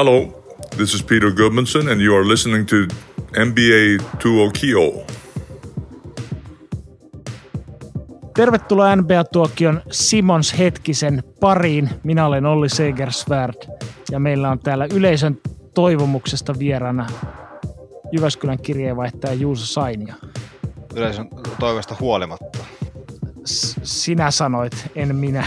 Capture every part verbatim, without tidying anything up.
Hello, this is Peter Goodmanson and you are listening to N B A Tuokio. Tervetuloa N B A Tuokion Simons Hetkisen pariin. Minä olen Olli Segers-Svärd ja meillä on täällä yleisön toivomuksesta vieraana Jyväskylän kirjeenvaihtaja Juuso Sainia. Yleisön toiveesta huolimatta. S- sinä sanoit, en minä.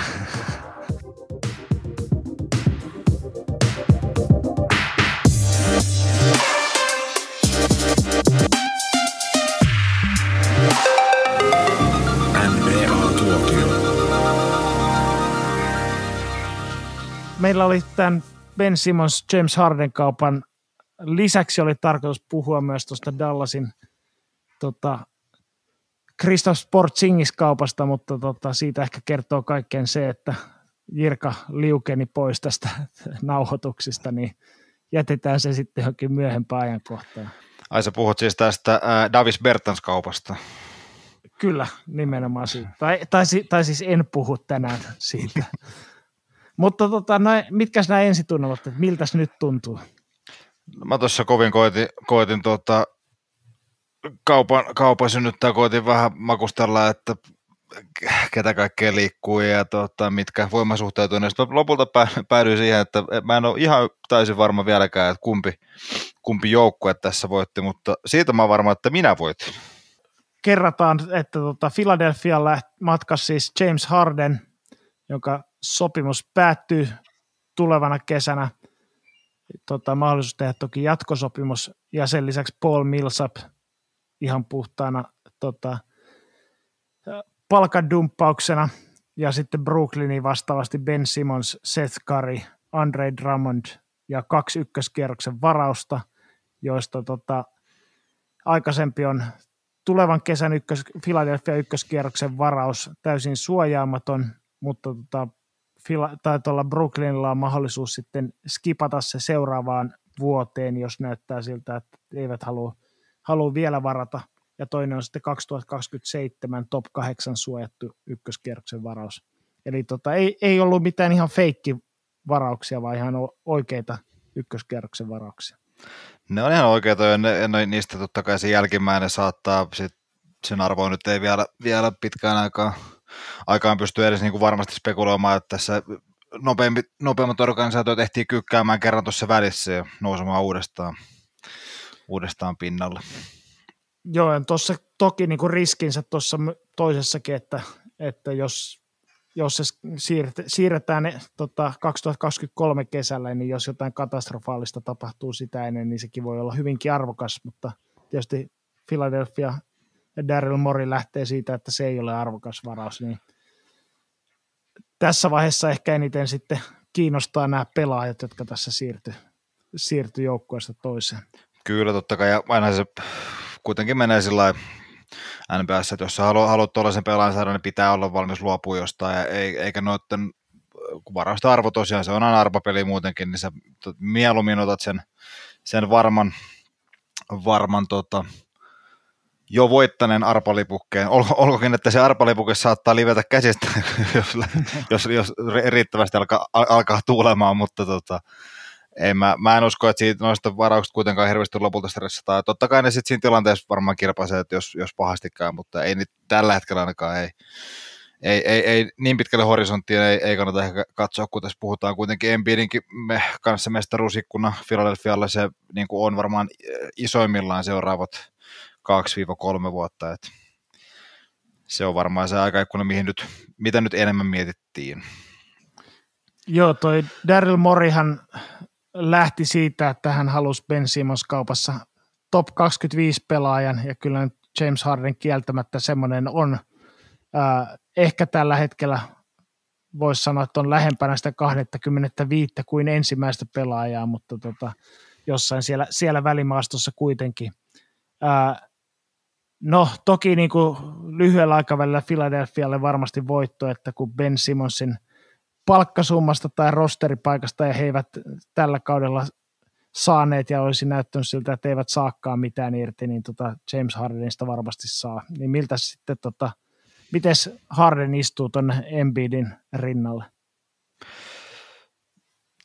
Meillä oli tämän Ben Simmons James Harden kaupan lisäksi oli tarkoitus puhua myös tuosta Dallasin tota, Kristaps Porzingis kaupasta, mutta tota, siitä ehkä kertoo kaikkeen se, että Jirka liukeni pois tästä nauhoituksista, niin jätetään se sitten johonkin myöhempään ajankohtaan. Ai sä puhut siis tästä äh, Davis Bertans kaupasta. Kyllä, nimenomaan siitä. Tai, tai, tai siis en puhu tänään siitä. Mutta tota, no, mitkäs nämä ensitunnelmat, että miltäs nyt tuntuu? Mä tuossa kovin koetin, koetin tuota, kaupan, kaupan synnyttää, koetin vähän makustella, että ketä kaikkea liikkuu ja tuota, mitkä voimasuhteet on. Ja sitten lopulta päädyin siihen, että mä en ole ihan täysin varma vieläkään, että kumpi, kumpi joukkue tässä voitti, mutta siitä mä oon varma, että minä voitin. Kerrataan, että tuota, Philadelphia läht, matkasi siis James Harden, joka sopimus päättyy tulevana kesänä. Tota, mahdollisuus tehdä toki jatkosopimus ja sen lisäksi Paul Millsap ihan puhtaana tota, palkadumppauksena ja sitten Brooklyniin vastaavasti Ben Simmons, Seth Curry, Andre Drummond ja kaksi ykköskierroksen varausta, joista tota, aikaisempi on tulevan kesän ykkös, Philadelphia ykköskierroksen varaus täysin suojaamaton, mutta tota, taitaa olla Brooklynilla on mahdollisuus sitten skipata se seuraavaan vuoteen, jos näyttää siltä, että eivät halua, halua vielä varata. Ja toinen on sitten kaksituhattakaksikymmentäseitsemän top kahdeksan suojattu ykköskierroksen varaus. Eli tota, ei, ei ollut mitään ihan feikkivarauksia, vaan ihan oikeita ykköskierroksen varauksia. Ne on ihan oikeita, ja ne, ne, niistä totta kai se jälkimmäinen saattaa, sit sen arvoa nyt ei vielä, vielä pitkään aikaa. Aikaan pystyy edes niin kuin varmasti spekuloimaan, että tässä nopeampi, nopeammat organisaatiot ehtii kykkäämään kerran tuossa välissä ja nousemaan uudestaan, uudestaan pinnalle. Joo, ja tuossa toki niin kuin riskinsä tuossa toisessakin, että, että jos, jos se siirretään ne, tota, kaksituhattakaksikymmentäkolme kesällä, niin jos jotain katastrofaalista tapahtuu sitä ennen, niin sekin voi olla hyvinkin arvokas, mutta tietysti Philadelphia ja Daryl Morey lähtee siitä, että se ei ole arvokas varaus, niin tässä vaiheessa ehkä eniten sitten kiinnostaa nämä pelaajat, jotka tässä siirtyy siirty joukkueesta toiseen. Kyllä, totta kai, ja aina se kuitenkin menee sillä tavalla N B S, että jos sä haluat, haluat tuollaisen pelaajan saada, niin pitää olla valmis luopua jostain, eikä noiden varausta arvo tosiaan, se on aina arvopeli muutenkin, niin sä mieluummin otat sen, sen varman, varman tota, jo voittaneen arpalipukkeen. Ol, olkoonkin, että se arpalipuke saattaa livetä käsistä, jos, jos, jos riittävästi alkaa, alkaa tuulemaan, mutta tota, ei, mä, mä en usko, että siitä noista varauksista kuitenkaan hirveästi lopulta stressataan. Totta kai ne sitten siinä tilanteessa varmaan kirpaisee, että jos, jos pahastikään, mutta ei niitä tällä hetkellä ainakaan. Ei, ei, ei, ei, niin pitkälle horisonttiin ei, ei kannata ehkä katsoa, kun tässä puhutaan kuitenkin Embiidinkin me, kanssa mestaruusikkuna Philadelphialla. Se niin kuin on varmaan isoimmillaan seuraavat kaksi kolme vuotta, että se on varmaan se aikaikkuna, mihin nyt, mitä nyt enemmän mietittiin. Joo, toi Daryl Moreyhan lähti siitä, että hän halusi Ben Simmons kaupassa top kaksikymmentäviisi pelaajan, ja kyllä James Harden kieltämättä semmoinen on. Äh, ehkä tällä hetkellä voisi sanoa, että on lähempänä sitä kaksikymmentäviisi kuin ensimmäistä pelaajaa, mutta tota, jossain siellä, siellä välimaastossa kuitenkin. No toki niin kuin lyhyellä aikavälillä Philadelphialle varmasti voitto, että kun Ben Simmonsin palkkasummasta tai rosteripaikasta ja he eivät tällä kaudella saaneet ja olisi näyttänyt siltä, että eivät saakaan mitään irti, niin tota James Hardenista varmasti saa. Niin miltä sitten, tota, mites Harden istuu tuonne Embiidin rinnalle?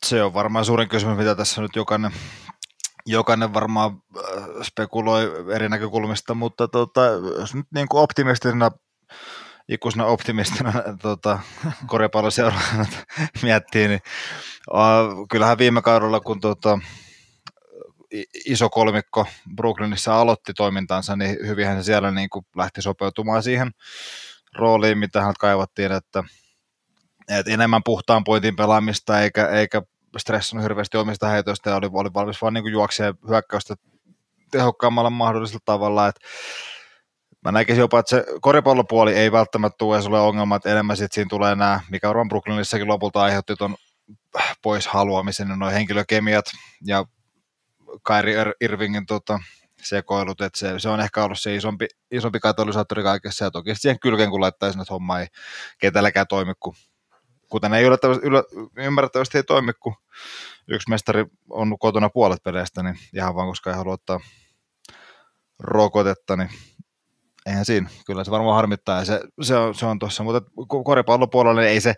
Se on varmaan suurin kysymys, mitä tässä nyt jokainen, jokainen varmaan spekuloi eri näkökulmista, mutta tota, jos nyt niin kuin optimistisena, ikuisena optimistina tota, koripalloseuraajana miettii, niin uh, kyllähän viime kaudella, kun tota, iso kolmikko Brooklynissa aloitti toimintansa, niin hyvinhän se siellä niin kuin lähti sopeutumaan siihen rooliin, mitä hän kaivattiin, että Et enemmän puhtaan pointin pelaamista, eikä, eikä stressannut hirveästi omista heitoista, ja oli, oli valmis vaan niin juoksemaan hyökkäystä tehokkaammalla mahdollisella tavalla. Et mä näkisin jopa, että se koripallopuoli ei välttämättä tule edes ole ongelma, että enemmän sit siinä tulee nämä, mikä varmaan Brooklynissakin lopulta aiheutti tuon pois haluamisen, niin nuo henkilökemiat ja Kyrie Irvingin tota, sekoilut, että se, se on ehkä ollut se isompi, isompi katalysaattori kaikessa, ja toki siihen kylkeen, kun laittaa sinne, että homma ei kenelläkään toimi, kun kuten ei ymmärrettävästi ei toimi, kun yksi mestari on kotona puolet peleistä, niin ihan vaan koska ei halua ottaa rokotetta, niin eihän siinä. Kyllä se varmaan harmittaa ja se, se on, se on tuossa, mutta koripallopuolella niin ei, se,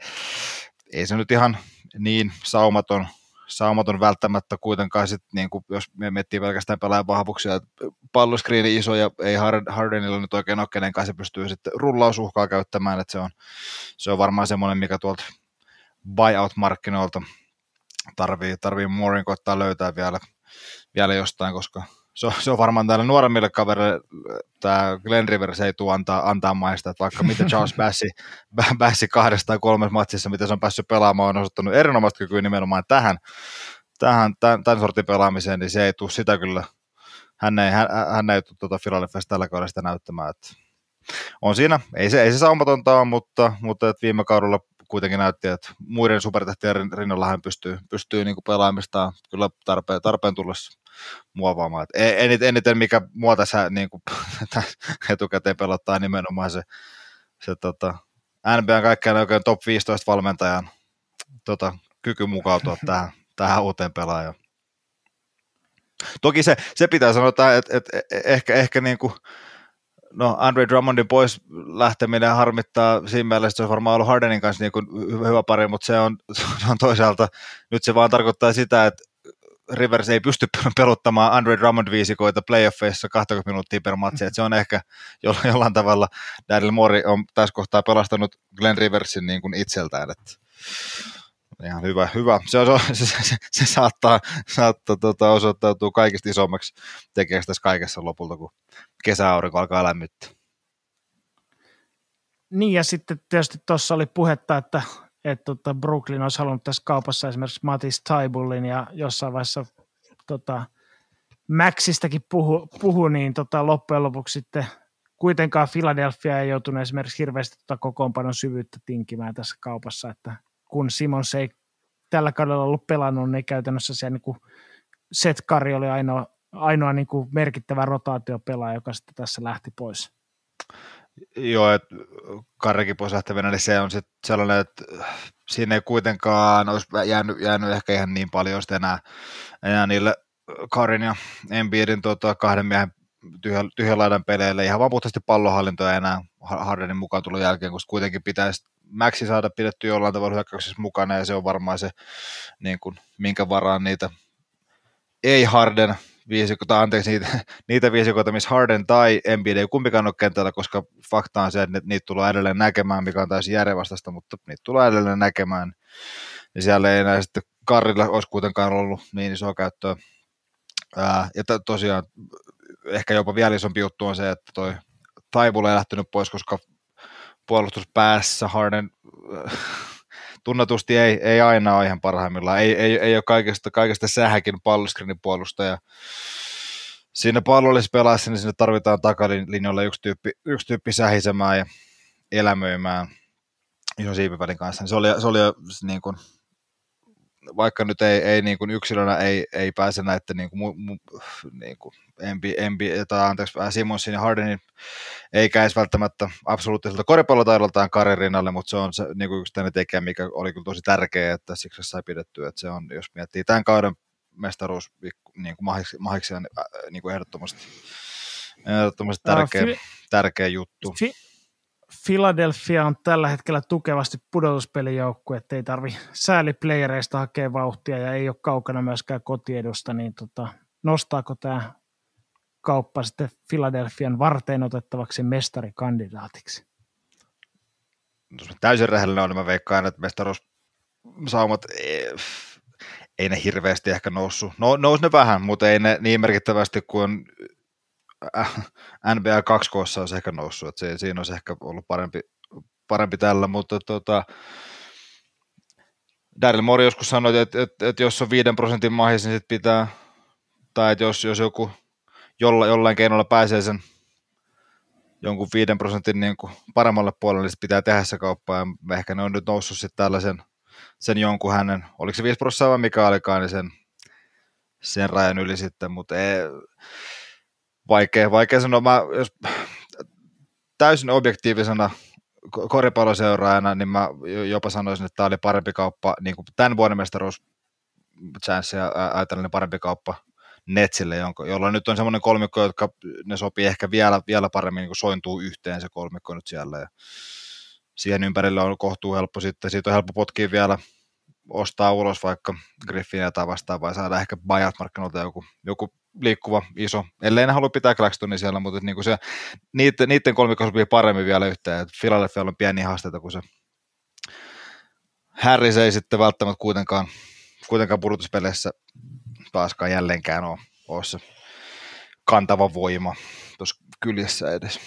ei se nyt ihan niin saumaton, saumaton välttämättä kuitenkaan, sit, niin kuin jos me miettii pelkästään pelaajan vahvuuksia, palloskriini iso ja ei Hardenilla nyt oikein ole kenenkaan, se pystyy sitten rullausuhkaa käyttämään, että se on, se on varmaan semmoinen, mikä tuolta buyout-markkinoilta tarvii, tarvii Moreyn koittaa löytää vielä, vielä jostain, koska se on, se on varmaan täällä nuoremmille kavereille, tämä Glenn Rivers ei tule antaa, antaa maista, että vaikka miten Charles Bassey, Bassey kahdesta tai kolmessa matsissa, mitä se on päässyt pelaamaan, on osoittanut erinomaista kykyä nimenomaan tähän, tähän tämän, tämän sortin pelaamiseen, niin se ei tule sitä kyllä, hän ei, hän, hän ei tule tuota Philadelphia tällä kaudella sitä näyttämään, että on siinä, ei se, ei se saumatonta ole, mutta, mutta viime kaudella kuitenkin näytti, että muiden supertähtien rinnalla hän pystyy, pystyy niin kuin pelaamistaan kyllä tarpeen, tarpeen tullessa muovaamaan. Eniten, eniten mikä mua tässä niin kuin, etukäteen pelottaa nimenomaan se, se tota, N B A:n kaikkein oikein top viisitoista valmentajan tota, kyky mukautua tähän, tähän uuteen pelaajaan. Toki se, se pitää sanoa, että, että ehkä, ehkä niin kuin, no Andre Drummondin pois lähteminen harmittaa siinä mielessä, se olisi varmaan ollut Hardenin kanssa niin kuin hyvä pari, mutta se on, se on toisaalta, nyt se vaan tarkoittaa sitä, että Rivers ei pysty peluttamaan Andre Drummond-viisikoita playoffeissa kaksikymmentä minuuttia per matsi, että se on ehkä jollain tavalla, Daryl Morey on tässä kohtaa pelastanut Glenn Riversin niin kuin itseltään, että ihan hyvä, hyvä. Se, se, se, se saattaa, saattaa tota, osoittautua kaikista isommaksi tekijäksi tässä kaikessa lopulta, kun kesäaurinko alkaa lämmittää. Niin ja sitten tietysti tuossa oli puhetta, että että tota Brooklyn olisi halunnut tässä kaupassa esimerkiksi Matisse Thybullen ja jossain vaiheessa tota, Maxistakin puhu, puhu niin tota, loppujen lopuksi sitten kuitenkaan Philadelphia ei joutunut esimerkiksi hirveästi tota kokoonpanon syvyyttä tinkimään tässä kaupassa, että kun Simmons ei tällä kaudella ollut pelannut, niin käytännössä siellä niin kuin Seth Curry oli ainoa, ainoa niin kuin merkittävä rotaatiopelaaja, joka sitten tässä lähti pois. Joo, että Karrekin pois lähtevänä, niin se on sitten sellainen, että siinä ei kuitenkaan olisi jäänyt, jäänyt ehkä ihan niin paljon sitten enää, enää niille Karin ja Embiidin tota, kahden miehen tyhjä, tyhjän laidan peleille, ihan vaan puhtaasti pallonhallintoja enää Hardenin mukaan tulon jälkeen, koska kuitenkin pitäisi Maxi saada pidetty jollain tavalla hyökkäyksessä mukana, ja se on varmaan se, niin kun, minkä varaan niitä ei Harden viisikota, anteeksi, niitä, niitä viisikoita, missä Harden tai Embiid ei kumpikaan ole kentällä, koska fakta on se, että niitä tulee edelleen näkemään, mikä on täysin järjenvastaista, mutta niitä tulee edelleen näkemään. Ja siellä ei enää sitten Karrilla olisi kuitenkaan ollut niin isoa käyttöä. Ää, ja to, tosiaan ehkä jopa vielä isompi juttu on se, että toi Thybulle ei lähtenyt pois, koska puolustuspäässä Harden Äh, tunnetusti ei, ei aina ole ihan parhaimmillaan, ei, ei, ei ole kaikesta, kaikesta sähäkin palloskriinin puolustaja. Siinä pallollisessa pelaassa, niin siinä tarvitaan takalinjoilla yksi tyyppi, yksi tyyppi sähisemään ja elämöimään ison siipivälin kanssa. Se oli, se oli niin kuin, vaikka nyt ei, ei niin kuin yksilönä ei, ei pääse näiden niin kuin, niin kuin empi, empi, tai anteeksi, Simmonsin ja Hardenin eikä edes välttämättä absoluuttiselta koripallotaidoltaan Karin rinnalle, mutta se on se niin kuin yksittäinen tekijä, mikä oli kyllä tosi tärkeä, että siksi sai pidettyä, että se on, jos miettii tämän kauden mestaruus niin kuin mahiksi, mahiksi on niin kuin ehdottomasti, ehdottomasti tärkeä, uh, fi- tärkeä juttu. Fi- Philadelphia on tällä hetkellä tukevasti pudotuspelijoukkue, että ei tarvitse sääliplayereista hakea vauhtia ja ei ole kaukana myöskään kotiedusta, niin tota, nostaako tämä kauppa sitten Philadelphian varteen otettavaksi mestarikandidaatiksi? Täysin rehellinen on, mä veikkaan, että mestaruussaumat ei, ei ne hirveästi ehkä noussut. No, nousi ne vähän, mutta ei ne niin merkittävästi kuin N B A kaksi koossa olisi ehkä noussut. Että siinä olisi ehkä ollut parempi, parempi tällä, mutta tota, Daryl Morey joskus sanoi, että, että, että jos on viiden prosentin mahis, niin sit pitää, tai että jos, jos joku jolla, jollain keinolla pääsee sen jonkun viiden prosentin niin kuin paremmalle puolelle, niin pitää tehdä se kauppa, ja ehkä ne on nyt noussut sitten tällaisen sen jonkun hänen, oliko se viisi prosenttia vai mikä alikaan, niin sen, sen rajan yli sitten, mutta ei, vaikea, vaikea sanoa, mä, jos täysin objektiivisena koripalloseuraajana, niin mä jopa sanoisin, että tämä oli parempi kauppa, niin kuin tämän vuoden mestaruuschanssia ajatellen, niin parempi kauppa Netsille, jolla nyt on semmoinen kolmikko, jotka ne sopii ehkä vielä, vielä paremmin, niin kuin sointuu yhteen se kolmikko nyt siellä, ja siihen ympärillä on kohtuu helppo sitten, siitä on helppo potkia vielä, ostaa ulos vaikka Griffinia tai vastaavaa, ja saada ehkä buyout-markkinoilta joku, joku liikkuva iso, ellei ne halua pitää Claxtonia siellä, mutta niin kuin se, niiden, niiden kolmikko sopii paremmin vielä yhteen, että Philadelphia on pieniä haasteita, kun se Harris ei sitten välttämättä kuitenkaan, kuitenkaan pudotuspeleissä taaskaan jälleenkään ole, ole se kantava voima tuossa kyljessä edes.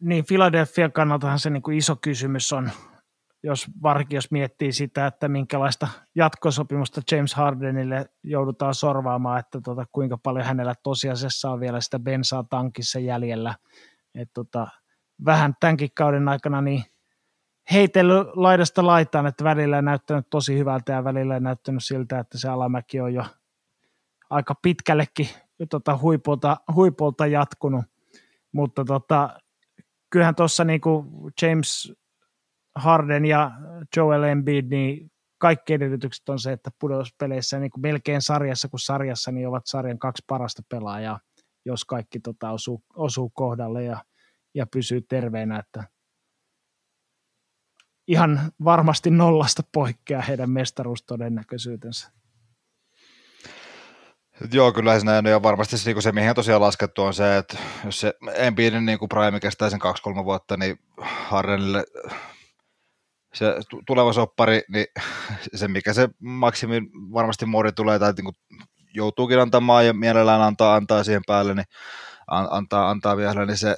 Niin, Philadelphian kannaltahan se niin kuin iso kysymys on, jos varsinkin jos miettii sitä, että minkälaista jatkosopimusta James Hardenille joudutaan sorvaamaan, että tota, kuinka paljon hänellä tosiasiassa on vielä sitä bensaa tankissa jäljellä. Et tota, vähän tämänkin kauden aikana niin heitellyt laidasta laitaan, että välillä on näyttänyt tosi hyvältä ja välillä on näyttänyt siltä, että se alamäki on jo aika pitkällekin tota, huipulta, huipulta jatkunut, mutta tota, kyllähän tuossa niinku James Harden ja Joel Embiid, niin kaikki edellytykset on se, että pudotuspeleissä niin kuin melkein sarjassa kuin sarjassa, niin ovat sarjan kaksi parasta pelaajaa, jos kaikki tota, osuu, osuu kohdalle ja, ja pysyy terveenä, että ihan varmasti nollasta poikkeaa heidän mestaruustodennäköisyytensä. Joo, kyllä se näin, ja varmasti se, se mihin tosiaan laskettu on se, että jos se Embiidin niin prime kestää sen kaksi kolme vuotta, niin Hardenille se tuleva soppari, niin se mikä se maksimin varmasti Morey tulee tai niin kuin joutuukin antamaan ja mielellään antaa, antaa siihen päälle, niin antaa, antaa vielä, niin se,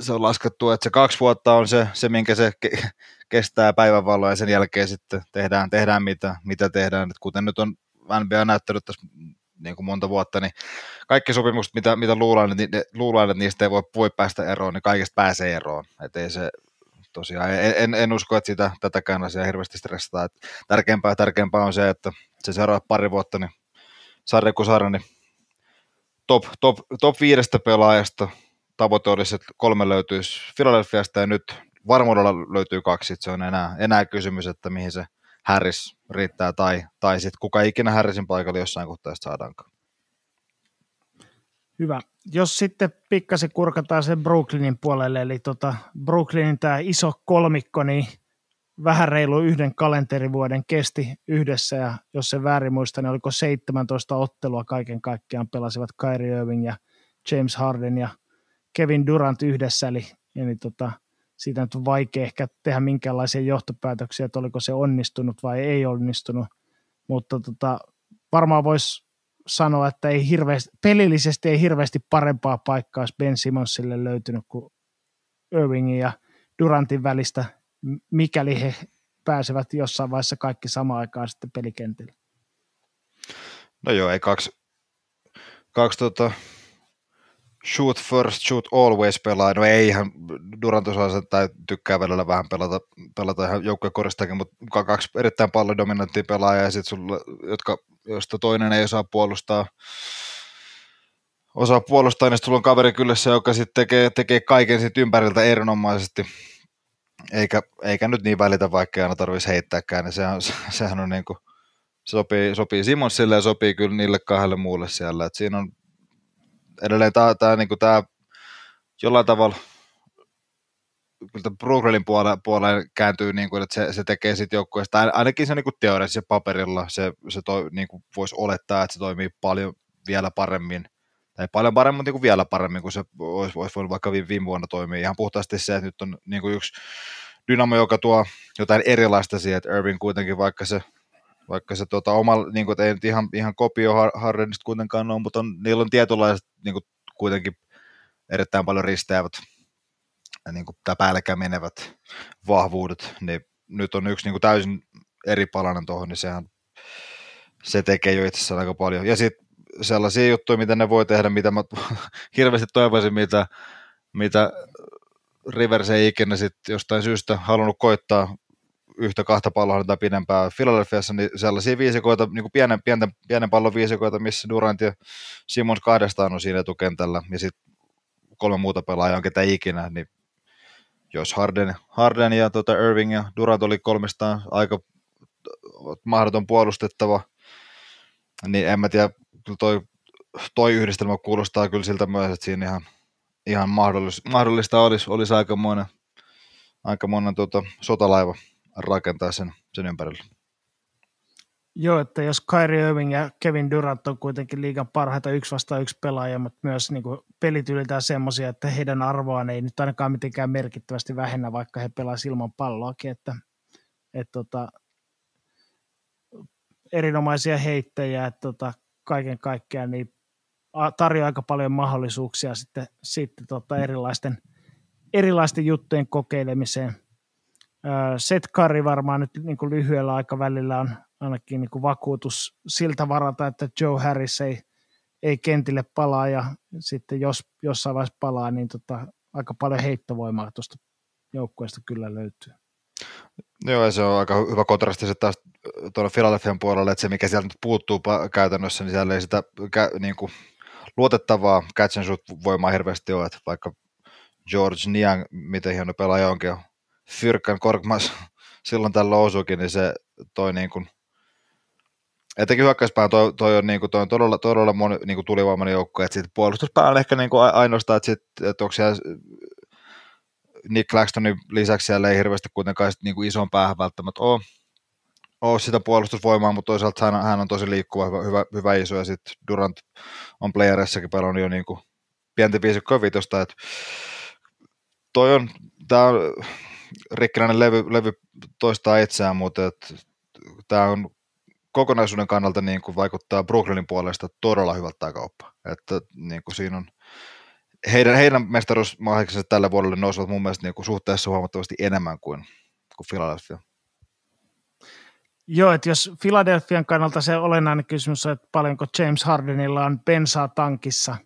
se on laskettu, että se kaksi vuotta on se, se minkä se ke- kestää päivänvaloa ja sen jälkeen sitten tehdään, tehdään mitä, mitä tehdään. Et kuten nyt on N B A näyttänyt tässä niin kuin monta vuotta, niin kaikki sopimukset, mitä, mitä luullaan, että niin luullaan, että niistä ei voi, voi päästä eroon, niin kaikista pääsee eroon. Et ei se tosiaan, en, en, en usko, että sitä, tätäkään asiaa hirveästi stressataan. Et tärkeämpää, tärkeämpää on se, että se seuraa pari vuotta, niin sarja kuin sarja, niin top, top, top viidestä pelaajasta tavoite olisi, että kolme löytyisi Philadelphiasta ja nyt varmuudella löytyy kaksi. Se on enää, enää kysymys, että mihin se Harris riittää tai, tai sitten kuka ikinä Harrisin paikalle jossain kohtaa saadaankaan. Hyvä. Jos sitten pikkasen kurkataan sen Brooklynin puolelle, eli tota Brooklynin tämä iso kolmikko, niin vähän reilu yhden kalenterivuoden kesti yhdessä, ja jos se väärin muista, niin oliko seitsemäntoista ottelua kaiken kaikkiaan pelasivat Kyrie Irving ja James Harden ja Kevin Durant yhdessä, eli, eli tota, siitä nyt on vaikea ehkä tehdä minkäänlaisia johtopäätöksiä, että oliko se onnistunut vai ei onnistunut, mutta tota, varmaan voisi sanoa, että ei hirveästi, pelillisesti ei hirveästi parempaa paikkaa olisi Ben Simmonsille löytynyt kuin Irvingin ja Durantin välistä, mikäli he pääsevät jossain vaiheessa kaikki samaan aikaan sitten pelikentille. No joo, ei kaksi, kaksi tota... shoot first, shoot always pelaa. No ei ihan, Durant osaa sen, tai tykkää välillä vähän pelata, pelata ihan joukkojen koristakin, mutta kaksi erittäin paljon dominanttia pelaajaa, ja sitten sulla, jotka, josta toinen ei osaa puolustaa, osaa puolustaa, niin sulla on kaveri kylässä, joka sitten tekee, tekee kaiken sit ympäriltä erinomaisesti, eikä, eikä nyt niin välitä, vaikka aina tarvitsisi heittääkään, niin sehän, sehän on niin kuin, sopii, sopii Simmonsille ja sopii kyllä niille kahdelle muulle siellä, että siinä on edelleen tämä, tämä, niin tämä jollain tavalla Brooklyn puoleen, puoleen kääntyy, niin kuin, että se, se tekee sitten joukkueesta, ainakin se niin kuin teoriassa paperilla, se, se toi, niin kuin voisi olettaa, että se toimii paljon vielä paremmin, tai paljon paremmin, mutta niin kuin vielä paremmin, kuin se olisi, olisi voinut vaikka viime vuonna toimia. Ihan puhtaasti se, että nyt on niin kuin yksi dynamo, joka tuo jotain erilaista siihen, että Irving kuitenkin, vaikka se, vaikka se tuota, oma, niin kuin, ei nyt ihan, ihan kopio Hardenista kuitenkaan ole, mutta on, niillä on tietynlaiset niin kuin, kuitenkin erittäin paljon risteävät niin kuin päällekään menevät vahvuudet, niin nyt on yksi niin kuin täysin eri palanen tuohon, niin sehän se tekee jo itse asiassa aika paljon. Ja sitten sellaisia juttuja, mitä ne voi tehdä, mitä mä hirveästi toivoisin, mitä, mitä Rivers ei ikinä sit jostain syystä halunnut koittaa yhtä kahta palloa tai pidempää Philadelphiassa, niin sellaisia viisikoita, niin kuin pienen, pienten, pienen pallon viisikoita, missä Durant ja Simmons kahdestaan on siinä etukentällä, ja sitten kolme muuta pelaajaa on ketä ikinä, niin jos Harden, Harden ja tuota Irving ja Durant oli kolmestaan aika mahdoton puolustettava, niin en mä tiedä, toi, toi yhdistelmä kuulostaa kyllä siltä myös, että siinä ihan, ihan mahdollis, mahdollista olisi, olisi aikamoinen, aikamoinen tuota, sotalaiva rakentaa sen, sen ympärille. Joo, että jos Kyrie Irving ja Kevin Durant on kuitenkin liigan parhaita yksi vastaan yksi pelaajia, mutta myös niin kuin pelityylitään semmoisia, että heidän arvoaan ei nyt ainakaan mitenkään merkittävästi vähennä, vaikka he pelaisivat ilman palloakin, että, että tota, erinomaisia heittejä, että tota, kaiken kaikkiaan niin tarjoaa aika paljon mahdollisuuksia sitten, sitten tota erilaisten, erilaisten juttujen kokeilemiseen. Seth Curry varmaan nyt niin kuin lyhyellä aikavälillä on ainakin niin kuin vakuutus siltä varalta, että Joe Harris ei, ei kentille palaa, ja sitten jos jossain vaiheessa palaa, niin tota, aika paljon heittovoimaa tuosta joukkueesta kyllä löytyy. Joo, ja se on aika hyvä kontrasti se taas tuolla Philadelphian puolella, että se mikä sieltä nyt puuttuu käytännössä, niin siellä ei sitä niin kuin luotettavaa catch and shoot -voimaa hirveästi ole, että vaikka Georges Niang, miten hieno pelaaja onkin, Fyrkan Korkmas silloin tällä osuukin, niin se toi niin kuin, etenkin hyökkäyspään toi, toi, on, niin kuin, toi on todella, todella moni, niin kuin tulivoimainen joukko, että sitten puolustuspään on ehkä niin kuin ainoastaan, että, sit, että onko siellä Nick Claxtonin lisäksi siellä ei hirveästi kuitenkaan niin kuin ison päähän välttämättä ole, ole sitä puolustusvoimaa, mutta toisaalta hän on, hän on tosi liikkuva, hyvä, hyvä, hyvä iso, ja sitten Durant on playerissakin pelannut jo niin kuin pienten viisikkoa vitosta, että toi on, tää on rikkinäinen levy, levy toistaa itseään, mutta tämä on kokonaisuuden kannalta niin kuin vaikuttaa Brooklynin puolesta todella hyvältä tämä kauppa. Että niin kuin siinä on heidän, heidän mestaruusmahdollisuutensa tällä vuodelle nousevat mun mielestä niin kuin suhteessa huomattavasti enemmän kuin, kuin Philadelphia. Joo, että jos Philadelphian kannalta se olennainen kysymys on, että paljonko James Hardenilla on bensaa tankissa,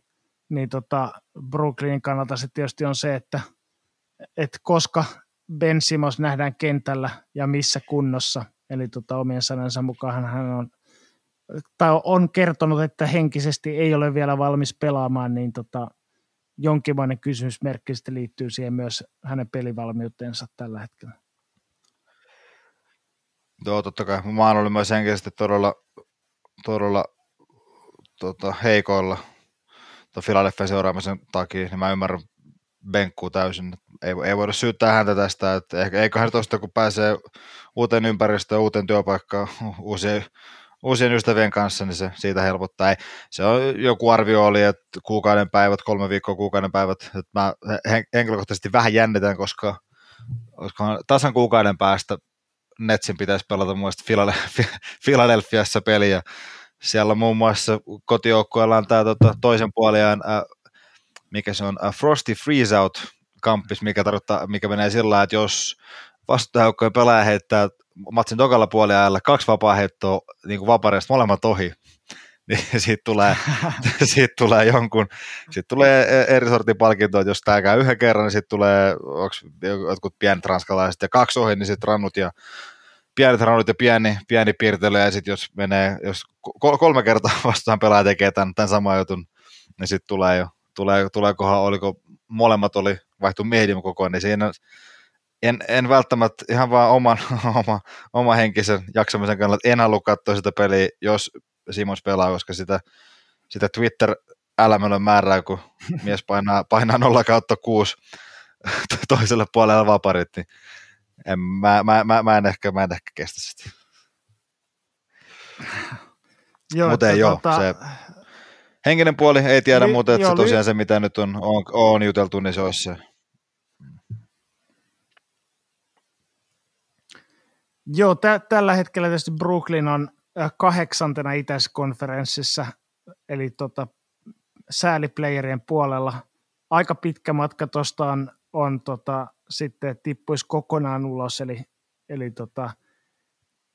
niin tota Brooklynin kannalta se tietysti on se, että, että koska Ben Simmons nähdään kentällä ja missä kunnossa, eli tota, omien sanansa mukaan hän on, tai on kertonut, että henkisesti ei ole vielä valmis pelaamaan, niin tota, jonkinlainen kysymysmerkki sitten liittyy siihen myös hänen pelivalmiutensa tällä hetkellä. Joo, totta kai. Mä olen myös henkisesti todella, todella tota, heikoilla Philadelphian seuraamisen takia, niin mä ymmärrän benkkuu täysin. Ei, ei voida syyttää häntä tästä, että ehkä, eiköhän tuosta, kun pääsee uuteen ympäristöön, uuteen työpaikkaan, uusien, uusien ystävien kanssa, niin se siitä helpottaa. Ei, se on, joku arvio oli, että kuukauden päivät, kolme viikkoa kuukauden päivät, että mä henkilökohtaisesti vähän jännitän, koska, koska tasan kuukauden päästä Netsin pitäisi pelata muun muassa Philadelphiassa peliä. Siellä muun muassa kotijoukkueella on tämä tota, toisen puoliaan mikä se on, Frosty Freezeout-kamppis, mikä, mikä menee sillä tavalla, että jos vastuujoukkojen pelaaja heittää matsin tokalla puoliajalla kaksi vapaaheittoa niin kuin vapareista molemmat ohi, niin siitä tulee, siitä tulee jonkun, siitä tulee eri sortin palkintoa, että jos tämä käy yhden kerran, niin siitä tulee onks, jotkut pienet ranskalaiset ja kaksi ohi, niin sitten rannut ja pienet rannut ja pieni, pieni piirtely, ja sitten jos menee, jos kolme kertaa vastaan pelaaja tekee tämän, tämän saman jutun, niin sitten tulee jo Tulee, tuleekohan, oliko molemmat oli vaihtu medium koko ajan, niin siinä en, en välttämättä ihan vaan oman, oma, oma henkisen jaksamisen kannalta en halua katsoa sitä peliä, jos Simons pelaa, koska sitä, sitä Twitter-älämölön määrää, kun mies painaa, painaa nolla kuusi toiselle puolelle vaparit, niin en, mä, mä, mä, mä, en ehkä, mä en ehkä kestä sitä. Mutta ei tota... ole. Se henkinen puoli ei tiedä, Li- mutta se tosiaan li- se, mitä nyt on, on, on juteltu, niin se olisi se. Joo, tä- tällä hetkellä tietysti Brooklyn on kahdeksantena itäiskonferenssissa, eli tota, sääliplayerien puolella. Aika pitkä matka tuosta on, on tota, sitten tippuisi kokonaan ulos, eli, eli tota,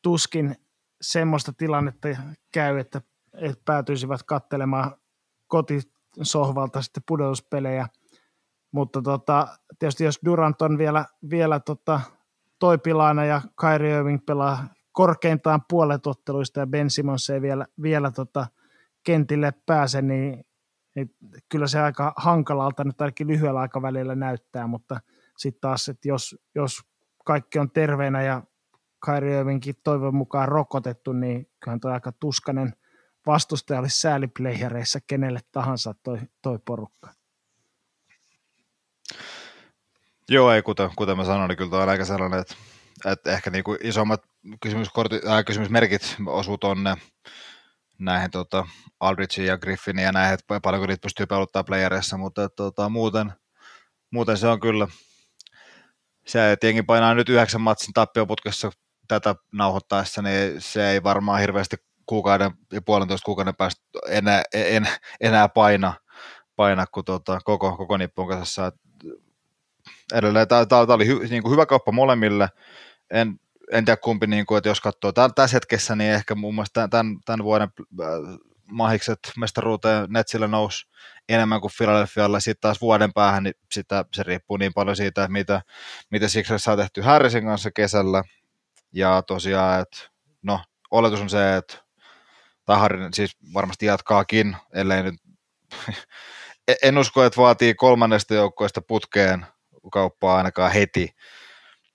tuskin semmoista tilannetta käy, että, että päätyisivät katselemaan kotisohvalta sitten pudotuspelejä. Mutta tota, tietysti jos Durant on vielä, vielä tota, toipilaana ja Kyrie Irving pelaa korkeintaan puolet otteluista ja Ben Simmons ei vielä, vielä tota, kentille pääse, niin, niin kyllä se aika hankalalta nyt ainakin lyhyellä aikavälillä näyttää, mutta sitten taas, että jos, jos kaikki on terveenä ja Kyrie Irvingkin toivon mukaan rokotettu, niin kyllähän tuo aika tuskainen vastustaja olisi sääliplayereissa kenelle tahansa toi, toi porukka. Joo, ei kuten, kuten mä sanoin, niin kyllä tuo on aika sellainen, että, että ehkä niin kuin isommat kysymyskortit, äh, kysymysmerkit osuu tuonne näihin tota, Aldridgeen ja Griffinin ja näihin, että paljonko niitä pystyy peluttaa playereissa, mutta tota, muuten, muuten se on kyllä se, että jengi painaa nyt yhdeksän matsin tappioputkessa tätä nauhoittaessa, niin se ei varmaan hirveästi kuukauden ja puolentoista kuukauden päästä enää, en, enää paina, paina kun tota, koko, koko nippu kasassa. Edelleen tämä oli hy, niin hyvä kauppa molemmille, en, en tiedä kumpi, niin kuin, että jos katsoo tämän, tässä hetkessä, niin ehkä muun muassa tämän, tämän vuoden äh, mahikset mestaruuteen Netsillä nousi enemmän kuin Philadelphialla, sitten taas vuoden päähän, niin sitä, se riippuu niin paljon siitä, mitä, mitä Sixers saa tehty Harrisin kanssa kesällä, ja tosiaan, että no, oletus on se, että tai Harrin siis varmasti jatkaakin, ellei nyt, en usko, että vaatii kolmannesta joukkoista putkeen, kauppaa ainakaan heti,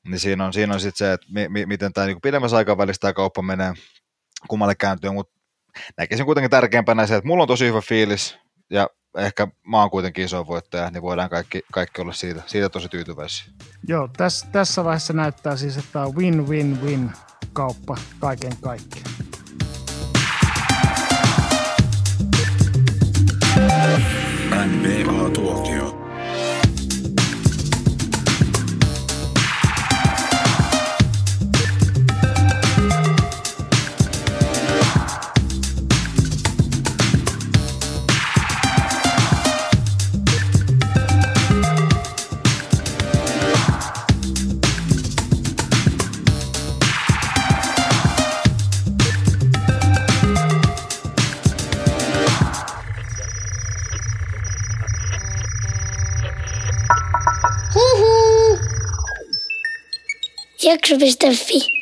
niin siinä on, siinä on sitten se, että mi, mi, miten tämä niinku pidemmässä aikavälistä tämä kauppa menee kummalle kääntyy, mutta näkisin kuitenkin tärkeämpänä se, että mulla on tosi hyvä fiilis ja ehkä mä oon kuitenkin iso voittaja, niin voidaan kaikki, kaikki olla siitä, siitä tosi tyytyväisiä. Joo, tässä, tässä vaiheessa näyttää siis, että tämä on win-win-win kauppa kaiken kaikkiaan. N B A Tuokio. Jakso piste fi